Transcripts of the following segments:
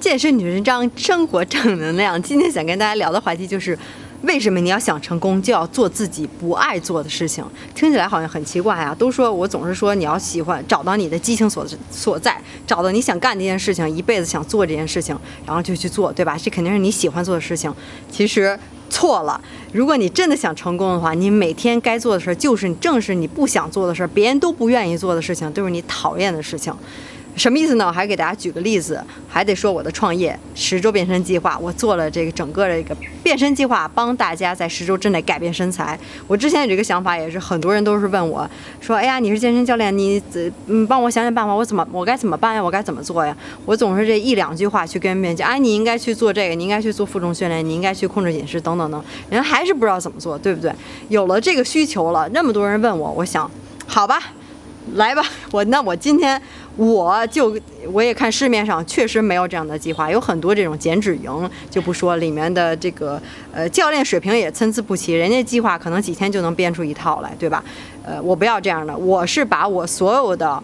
健身女人张，生活正能量。今天想跟大家聊的话题就是，为什么你要想成功就要做自己不爱做的事情？听起来好像很奇怪啊！都说我总是说你要喜欢找到你的激情所在，找到你想干这件事情，一辈子想做这件事情，然后就去做，对吧？这肯定是你喜欢做的事情。其实错了，如果你真的想成功的话，你每天该做的事就是正是你不想做的事，别人都不愿意做的事情，都是你讨厌的事情。什么意思呢？我还给大家举个例子，还得说我的创业10周变身计划。我做了这个整个的一个变身计划，帮大家在10周之内改变身材。我之前有这个想法，也是很多人都是问我说：“哎呀，你是健身教练，你帮我想想办法，我该怎么办呀？我该怎么做呀？”我总是这1-2句话去跟别人讲：“哎，你应该去做这个，你应该去做负重训练，你应该去控制饮食，等等等。”人还是不知道怎么做，对不对？有了这个需求了，那么多人问我，我想，好吧，来吧，那我今天。我也看市面上确实没有这样的计划，有很多这种减脂营就不说，里面的这个教练水平也参差不齐，人家计划可能几天就能编出一套来，对吧？我不要这样的，我是把我所有的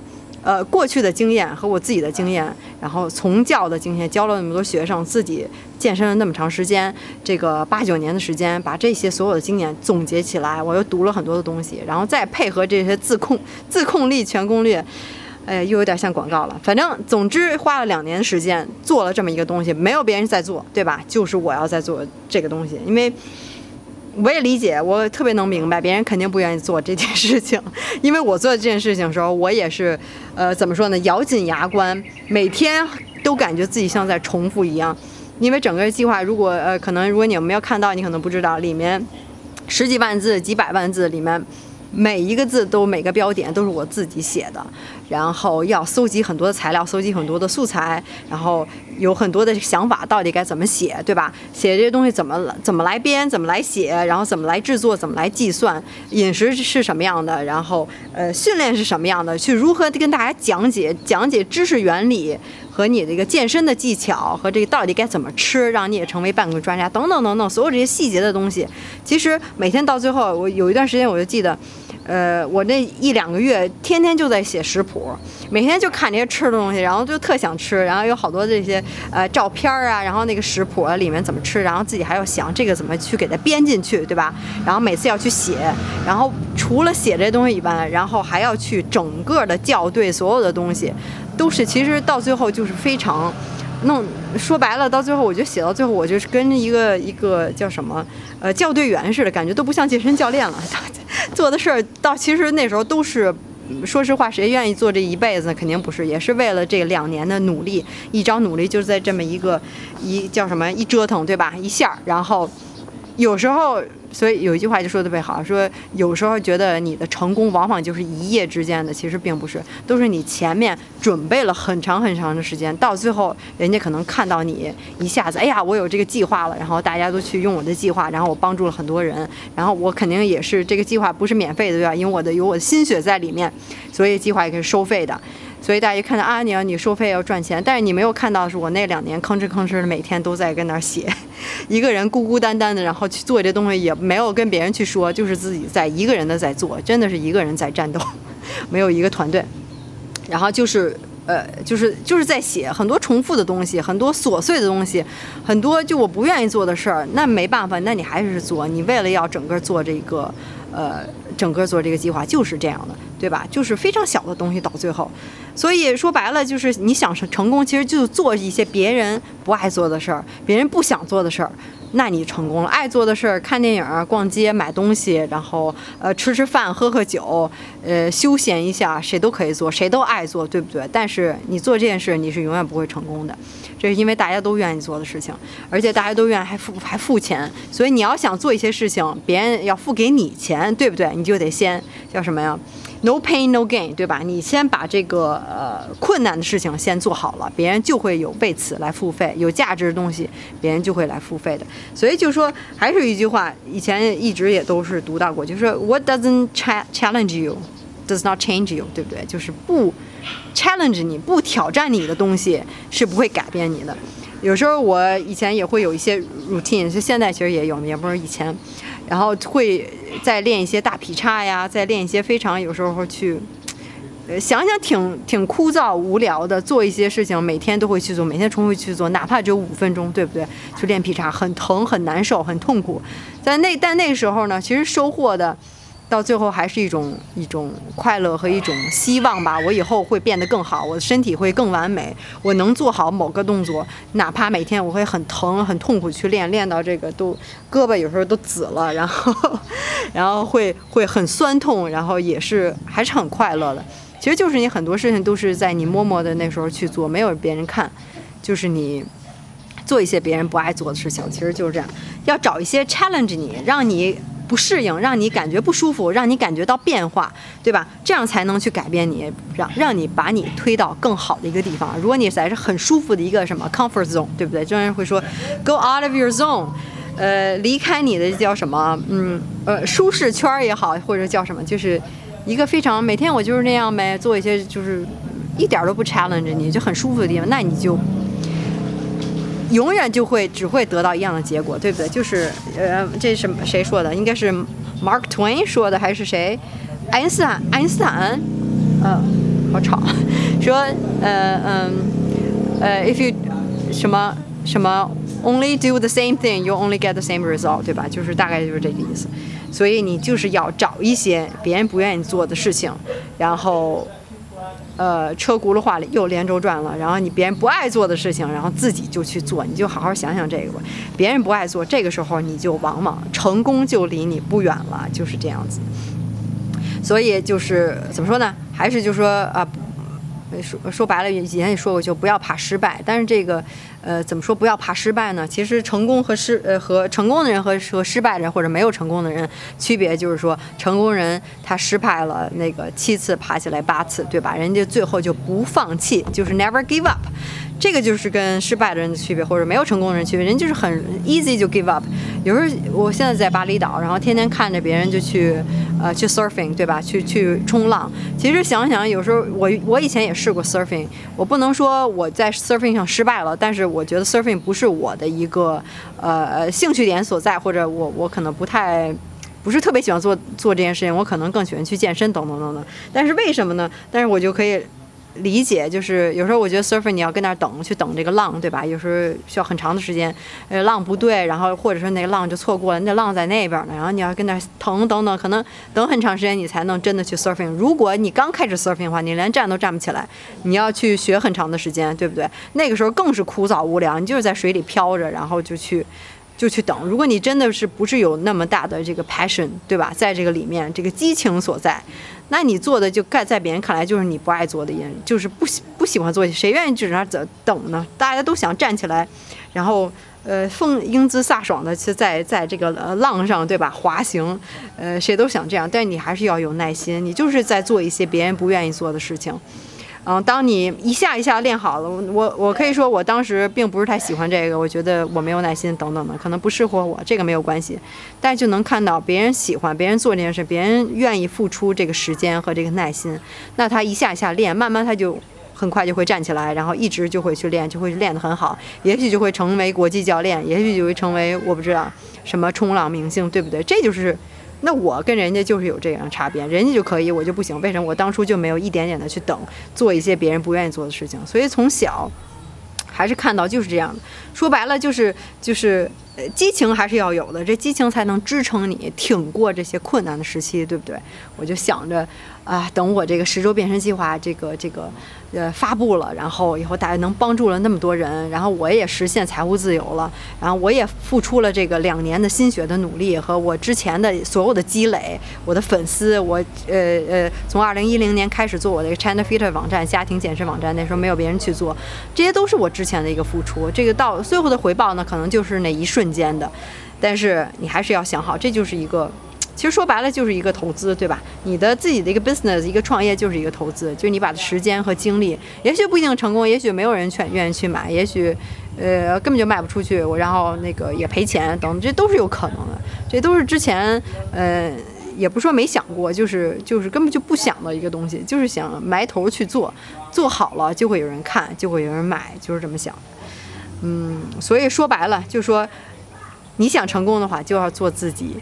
过去的经验和我自己的经验，然后从教的经验，教了那么多学生，自己健身了那么长时间，这个8-9年的时间，把这些所有的经验总结起来，我又读了很多的东西，然后再配合这些自控力全攻略。又有点像广告了，反正总之花了2年时间做了这么一个东西，没有别人在做，对吧？就是我要在做这个东西，因为我也理解，我特别能明白别人肯定不愿意做这件事情，因为我做这件事情的时候，我也是怎么说呢，咬紧牙关，每天都感觉自己像在重复一样。因为整个计划如果你们没有看到，你可能不知道，里面10几万字几百万字，里面每一个字每个标点都是我自己写的，然后要搜集很多的材料，搜集很多的素材，然后有很多的想法，到底该怎么写，对吧？写这些东西怎么来编，怎么来写，然后怎么来制作，怎么来计算，饮食是什么样的，然后训练是什么样的，去如何跟大家讲解知识原理和你这个健身的技巧，和这个到底该怎么吃，让你也成为半个专家，等等等等，所有这些细节的东西，其实每天到最后，我有一段时间我就记得。我那1-2个月天天就在写食谱，每天就看这些吃的东西，然后就特想吃，然后有好多这些照片啊，然后那个食谱啊里面怎么吃，然后自己还要想这个怎么去给它编进去，对吧？然后每次要去写，然后除了写这些东西以外，然后还要去整个的校对所有的东西，都是其实到最后就是非常说白了，到最后我觉得写到最后，我就是跟一个叫什么校对员似的，感觉都不像健身教练了。做的事儿到其实那时候都是，说实话，谁愿意做这一辈子呢？肯定不是，也是为了这2年的努力，一招努力就是在这么一折腾，对吧？一下，然后有时候。所以有一句话就说得特别好，说有时候觉得你的成功往往就是一夜之间的，其实并不是，都是你前面准备了很长很长的时间，到最后人家可能看到你一下子，哎呀，我有这个计划了，然后大家都去用我的计划，然后我帮助了很多人，然后我肯定也是这个计划不是免费的，对吧？因为有我的心血在里面，所以计划也是收费的。所以大家一看到啊，你收费要赚钱，但是你没有看到是我那2年吭哧的每天都在跟那儿写，一个人孤孤单单的，然后去做这东西，也没有跟别人去说，就是自己在一个人的在做，真的是一个人在战斗，没有一个团队，然后就是在写很多重复的东西，很多琐碎的东西，很多就我不愿意做的事儿，那没办法，那你还是做，你为了要整个做这个计划就是这样的，对吧？就是非常小的东西到最后，所以说白了就是你想成功，其实就做一些别人不爱做的事儿，别人不想做的事儿，那你成功了。爱做的事儿，看电影、逛街、买东西，然后吃饭、喝酒，休闲一下，谁都可以做，谁都爱做，对不对？但是你做这件事，你是永远不会成功的，这是因为大家都愿意做的事情，而且大家都愿意还付钱，所以你要想做一些事情，别人要付给你钱，对不对？你就得先叫什么呀？No pain no gain， 对吧？你先把这个困难的事情先做好了，别人就会有为此来付费，有价值的东西别人就会来付费的。所以就说还是一句话，以前一直也都是读到过，就是 What doesn't challenge you does not change you， 对不对？就是不 challenge 你，不挑战你的东西是不会改变你的。有时候我以前也会有一些 routine， 就现在其实也有，也不是以前，然后会再练一些大劈叉呀，再练一些非常有时候去想想挺枯燥无聊的，做一些事情每天都会去做，每天重复去做，哪怕只有5分钟，对不对？去练劈叉，很疼很难受很痛苦，但那时候呢，其实收获的到最后还是一种快乐和一种希望吧。我以后会变得更好，我的身体会更完美，我能做好某个动作，哪怕每天我会很疼很痛苦去练到这个都胳膊有时候都紫了，然后会很酸痛，然后还是很快乐的。其实就是你很多事情都是在你默默的那时候去做，没有别人看，就是你做一些别人不爱做的事情，其实就是这样。要找一些 challenge 你，让你不适应，让你感觉不舒服，让你感觉到变化，对吧？这样才能去改变你，让你把你推到更好的一个地方。如果你才是很舒服的一个什么 comfort zone， 对不对？专家会说 go out of your zone， 离开你的叫什么？舒适圈也好，或者叫什么，就是一个非常每天我就是那样呗，做一些就是一点都不 challenge 你就很舒服的地方，那你就永远就会只会得到一样的结果，对不对？就是这是谁说的？应该是 Mark Twain 说的，还是谁？爱因斯坦，好吵，说if you 什么什么 only do the same thing, you only get the same result， 对吧？就是大概就是这个意思。所以你就是要找一些别人不愿意做的事情，然后。车轱辘话里又连轴转了，然后你别人不爱做的事情，然后自己就去做，你就好好想想这个吧。别人不爱做，这个时候你就往往成功就离你不远了，就是这样子。所以就是怎么说呢？还是就说啊，说白了，以前也说过，就不要怕失败。但是这个，怎么说不要怕失败呢？其实成功和成功的人和失败人或者没有成功的人区别就是说，成功人他失败了那个7次爬起来8次，对吧？人家最后就不放弃，就是 never give up。这个就是跟失败的人的区别，或者没有成功的人区别，人就是很 easy 就 give up。有时候我现在在巴厘岛，然后天天看着别人就去 surfing， 对吧？去冲浪。其实想想，有时候我以前也试过 surfing， 我不能说我在 surfing 上失败了，但是我觉得 surfing 不是我的一个兴趣点所在，或者我可能不是特别喜欢做这件事情，我可能更喜欢去健身等等。但是为什么呢？但是我就可以。理解，就是有时候我觉得 surfing 你要跟那儿等这个浪，对吧？有时候需要很长的时间，浪不对，然后或者说那个浪就错过了，那浪在那边呢，然后你要跟那儿等，可能等很长时间你才能真的去 surfing。如果你刚开始 surfing 的话，你连站都站不起来，你要去学很长的时间，对不对？那个时候更是枯燥无聊，你就是在水里飘着，然后就去等。如果你真的是不是有那么大的这个 passion， 对吧？在这个里面，这个激情所在。那你做的就在别人看来就是你不爱做的人，就是不喜欢做，谁愿意只在那等呢？大家都想站起来，然后英姿飒爽的去在这个浪上，对吧？滑行，谁都想这样，但你还是要有耐心，你就是在做一些别人不愿意做的事情。当你一下一下练好了，我可以说我当时并不是太喜欢这个，我觉得我没有耐心等，可能不适合我，这个没有关系，但就能看到别人喜欢，别人做这件事，别人愿意付出这个时间和这个耐心，那他一下一下练，慢慢他就很快就会站起来，然后一直就会去练，就会练得很好，也许就会成为国际教练，也许就会成为我不知道什么冲浪明星，对不对？这就是。那我跟人家就是有这样差别，人家就可以，我就不行。为什么我当初就没有一点点的去等，做一些别人不愿意做的事情？所以从小还是看到就是这样的。说白了就是激情还是要有的，这激情才能支撑你挺过这些困难的时期，对不对？我就想着啊，等我这个10周变身计划这个发布了，然后以后大家能帮助了那么多人，然后我也实现财务自由了，然后我也付出了这个2年的心血的努力和我之前的所有的积累，我的粉丝，我从2010年开始做我的 China Fitter 网站家庭健身网站，那时候没有别人去做，这些都是我之前的一个付出，这个到最后的回报呢，可能就是那一瞬间的，但是你还是要想好，这就是一个。其实说白了就是一个投资，对吧？你的自己的一个 business， 一个创业就是一个投资，就是你把时间和精力，也许不一定成功，也许没有人愿意去买，也许根本就卖不出去，然后那个也赔钱等，这都是有可能的，这都是之前也不说没想过，就是根本就不想的一个东西，就是想埋头去做，做好了就会有人看，就会有人买，就是这么想。所以说白了就说你想成功的话就要做自己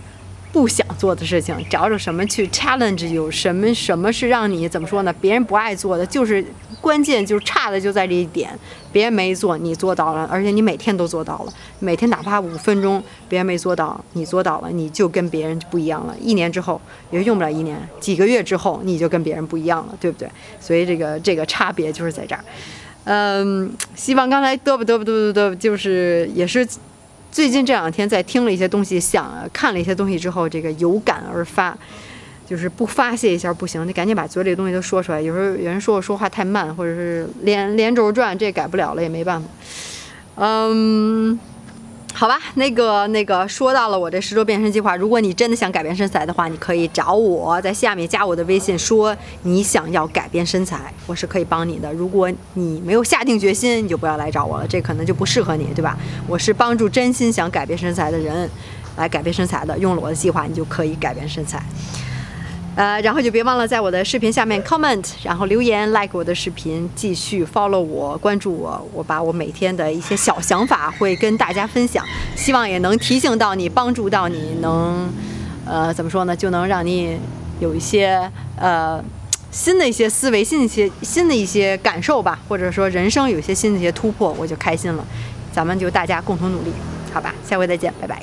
不想做的事情，找找什么去 challenge， 有什么是让你怎么说呢？别人不爱做的，就是关键就是差的就在这一点，别人没做你做到了，而且你每天都做到了，每天哪怕5分钟，别人没做到你做到了，你就跟别人不一样了。1年之后也用不了1年，几个月之后你就跟别人不一样了，对不对？所以这个差别就是在这儿。希望刚才嘚啵，就是也是。最近这2天在听了一些东西，看了一些东西之后，这个有感而发，就是不发泄一下不行，你赶紧把嘴里的东西都说出来。有时候有人说我说话太慢，或者是连轴转，这改不了了也没办法。好吧，那个说到了我这10周变身计划，如果你真的想改变身材的话，你可以找我，在下面加我的微信，说你想要改变身材，我是可以帮你的。如果你没有下定决心，你就不要来找我了，这可能就不适合你，对吧？我是帮助真心想改变身材的人来改变身材的，用了我的计划，你就可以改变身材。然后就别忘了在我的视频下面 comment， 然后留言 like 我的视频，继续 follow 我，关注我，我把我每天的一些小想法会跟大家分享，希望也能提醒到你，帮助到你，能怎么说呢，就能让你有一些新的一些思维，新的一些感受吧，或者说人生有一些新的一些突破，我就开心了。咱们就大家共同努力，好吧？下回再见，拜拜。